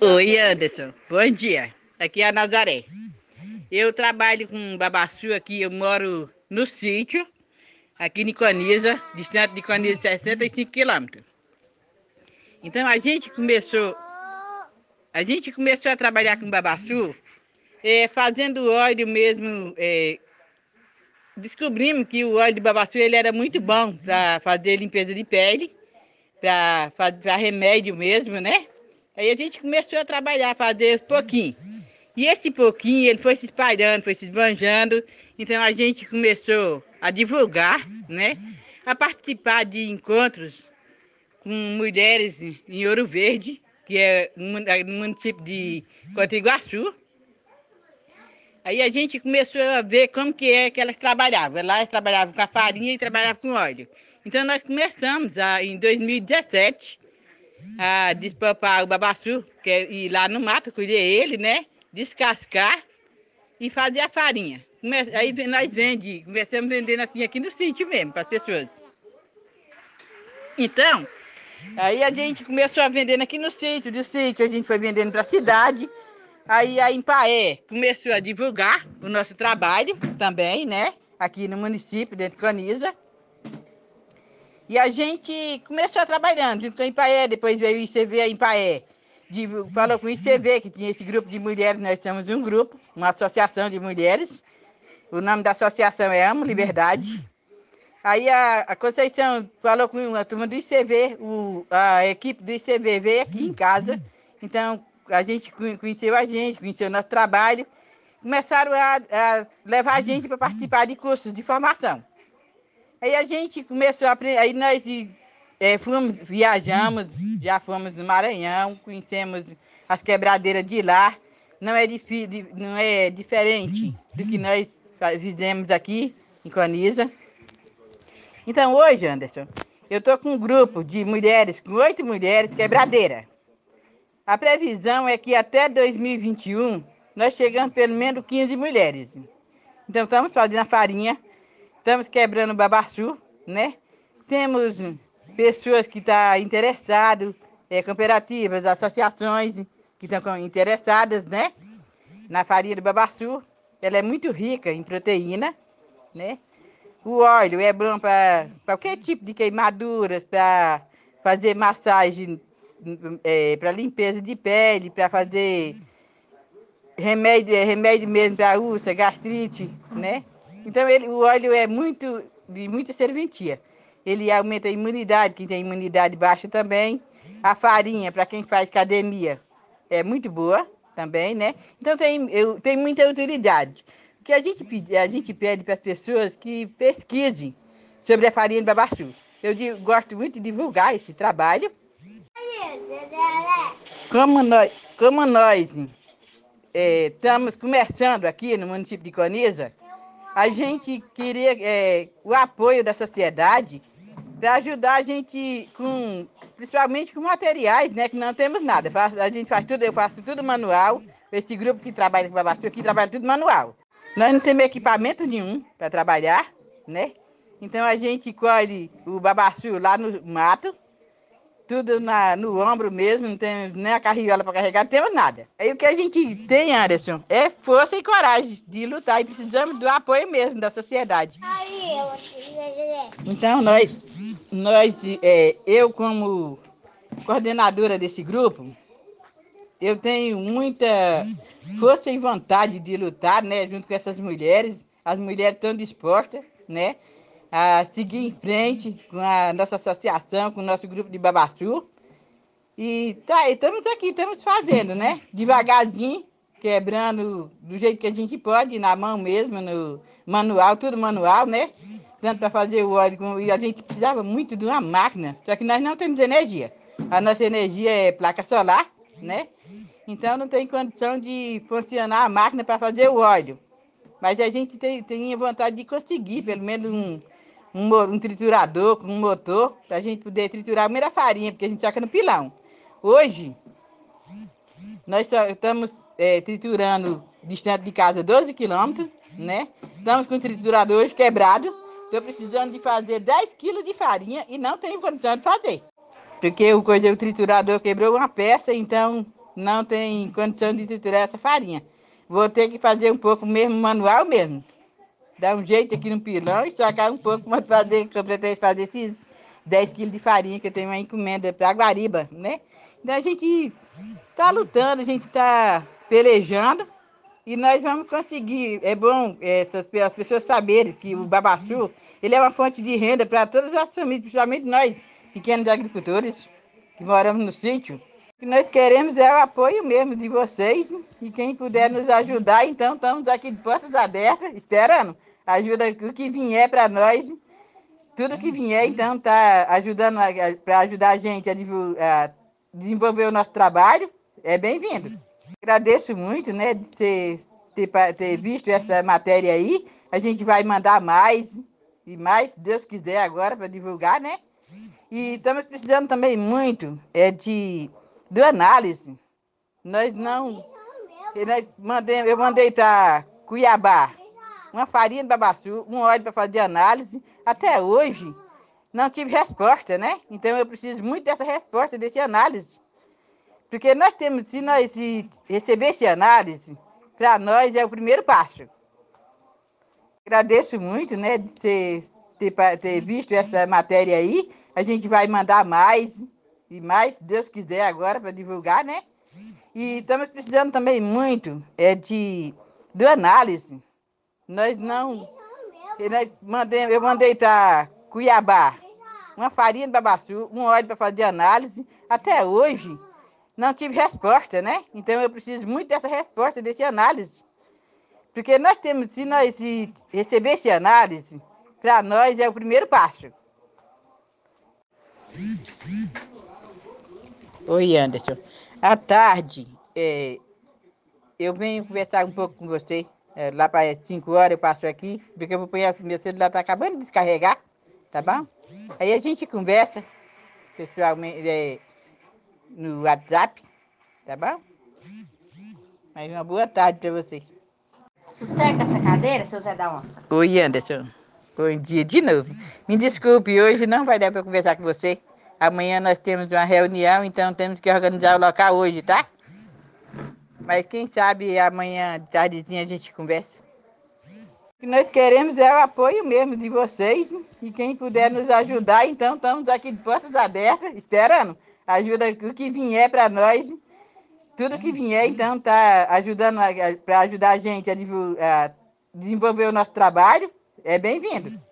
Oi, Anderson. Bom dia. Aqui é a Nazaré. Eu trabalho com babaçu aqui, eu moro no sítio, aqui em Canisa, distante de Canisa 65 quilômetros. Então a gente começou a trabalhar com babaçu, fazendo óleo mesmo. Descobrimos que o óleo de babaçu ele era muito bom para fazer limpeza de pele, para remédio mesmo, né? Aí a gente começou a trabalhar, fazer pouquinho. E esse pouquinho, ele foi se espalhando, foi se esbanjando. Então, a gente começou a divulgar, né? A participar de encontros com mulheres em Ouro Verde, que é no município de Cotriguaçu. Aí a gente começou a ver como que é que elas trabalhavam. Lá elas trabalhavam com a farinha e trabalhavam com óleo. Então, nós começamos, em 2017, a despapar o babaçu, que é ir lá no mato, colher ele, né? Descascar e fazer a farinha. Aí nós vendemos, começamos vendendo assim aqui no sítio mesmo, para as pessoas. Então, aí a gente começou a vendendo aqui no sítio, do sítio a gente foi vendendo para a cidade. Aí a IPAE começou a divulgar o nosso trabalho também, né? Aqui no município, dentro de Canisa. E a gente começou a trabalhando junto com a IPAE, depois veio o ICV, a IPAE. Falou com o ICV, que tinha esse grupo de mulheres, nós temos um grupo, uma associação de mulheres. O nome da associação é Amo Liberdade. Aí a Conceição falou com a turma do ICV, a equipe do ICV veio aqui em casa. Então, a gente conheceu o nosso trabalho. Começaram a levar a gente para participar de cursos de formação. Aí a gente começou a aprender, aí nós... viajamos, já fomos no Maranhão, conhecemos as quebradeiras de lá. Não é diferente do que nós fizemos aqui em Canisa. Então hoje, Anderson, eu estou com um grupo de mulheres, com 8 mulheres quebradeiras. A previsão é que até 2021 nós chegamos pelo menos 15 mulheres. Então estamos fazendo a farinha, estamos quebrando o babaçu, né? Temos pessoas que estão interessadas, cooperativas, associações que estão interessadas, né? Na farinha do babaçu. Ela é muito rica em proteína, né? O óleo é bom para qualquer tipo de queimaduras, para fazer massagem, para limpeza de pele, para fazer remédio mesmo para úlcera, gastrite, né? Então, o óleo é de muita serventia. Ele aumenta a imunidade, quem tem imunidade baixa também. A farinha, para quem faz academia, é muito boa também, né? Então tem muita utilidade. O que a gente pede para as pessoas que pesquisem sobre a farinha de babaçu. Eu gosto muito de divulgar esse trabalho. Como nós estamos começando aqui no município de Canisa, a gente queria o apoio da sociedade para ajudar a gente, principalmente com materiais, né? Que não temos nada. A gente faz tudo, eu faço tudo manual. Esse grupo que trabalha com babaçu aqui trabalha tudo manual. Nós não temos equipamento nenhum para trabalhar, né? Então a gente colhe o babaçu lá no mato, tudo no ombro mesmo, não temos nem a carriola para carregar, não temos nada. Aí o que a gente tem, Anderson, é força e coragem de lutar e precisamos do apoio mesmo da sociedade. Então, eu como coordenadora desse grupo, eu tenho muita força e vontade de lutar, né, junto com essas mulheres. As mulheres estão dispostas, né, a seguir em frente com a nossa associação, com o nosso grupo de babaçu. E estamos aqui, estamos fazendo, né? Devagarzinho, quebrando do jeito que a gente pode, na mão mesmo, no manual, tudo manual, né? Tanto para fazer o óleo, e a gente precisava muito de uma máquina, só que nós não temos energia. A nossa energia é placa solar, né? Então não tem condição de funcionar a máquina para fazer o óleo. Mas a gente tem vontade de conseguir, pelo menos um triturador com um motor, para a gente poder triturar a primeira farinha, porque a gente saca no pilão. Hoje, nós só estamos triturando distante de casa 12 quilômetros, né? Estamos com o triturador hoje quebrado. Estou precisando de fazer 10 quilos de farinha e não tenho condição de fazer. Porque o triturador quebrou uma peça, então não tem condição de triturar essa farinha. Vou ter que fazer um pouco mesmo, manual mesmo. Dar um jeito aqui no pilão e sacar um pouco para fazer, que eu pretendo fazer esses 10 quilos de farinha, que eu tenho uma encomenda para Guariba, né? Então a gente está lutando, a gente está pelejando e nós vamos conseguir. É bom as pessoas saberem que o babaçu, ele é uma fonte de renda para todas as famílias, principalmente nós, pequenos agricultores, que moramos no sítio. O que nós queremos é o apoio mesmo de vocês e quem puder nos ajudar, então estamos aqui de portas abertas, esperando. Ajuda o que vier para nós, tudo que vier, então está ajudando para ajudar a gente a desenvolver o nosso trabalho, é bem-vindo. Agradeço muito, né, de ter visto essa matéria aí, a gente vai mandar mais e mais, se Deus quiser agora, para divulgar, né? E estamos precisando também muito do análise. Eu mandei para Cuiabá uma farinha de babaçu, um óleo para fazer análise. Até hoje não tive resposta, né? Então eu preciso muito dessa resposta, desse análise. Porque nós temos, se receber esse análise, para nós é o primeiro passo. Agradeço muito, né, de ter visto essa matéria aí. A gente vai mandar mais e mais, se Deus quiser agora, para divulgar, né? E estamos precisando também muito do análise. Eu mandei para Cuiabá uma farinha de babaçu, um óleo para fazer análise. Até hoje não tive resposta, né? Então eu preciso muito dessa resposta, desse análise. Porque nós temos, se receber esse análise, para nós é o primeiro passo. Oi, Anderson. À tarde, eu venho conversar um pouco com você. Lá para 5 horas eu passo aqui, porque eu vou pôr meu celular, está acabando de descarregar, tá bom? Aí a gente conversa pessoalmente no WhatsApp, tá bom? Mas uma boa tarde para você. Sossega essa cadeira, seu Zé da Onça. Oi, Anderson. Bom dia de novo. Me desculpe, hoje não vai dar para conversar com você. Amanhã nós temos uma reunião, então temos que organizar o local hoje, tá? Mas quem sabe amanhã, de tardezinha, a gente conversa. O que nós queremos é o apoio mesmo de vocês e quem puder nos ajudar, então estamos aqui de portas abertas, esperando. Ajuda o que vier para nós, tudo que vier, então está ajudando para ajudar a gente a desenvolver o nosso trabalho, é bem-vindo.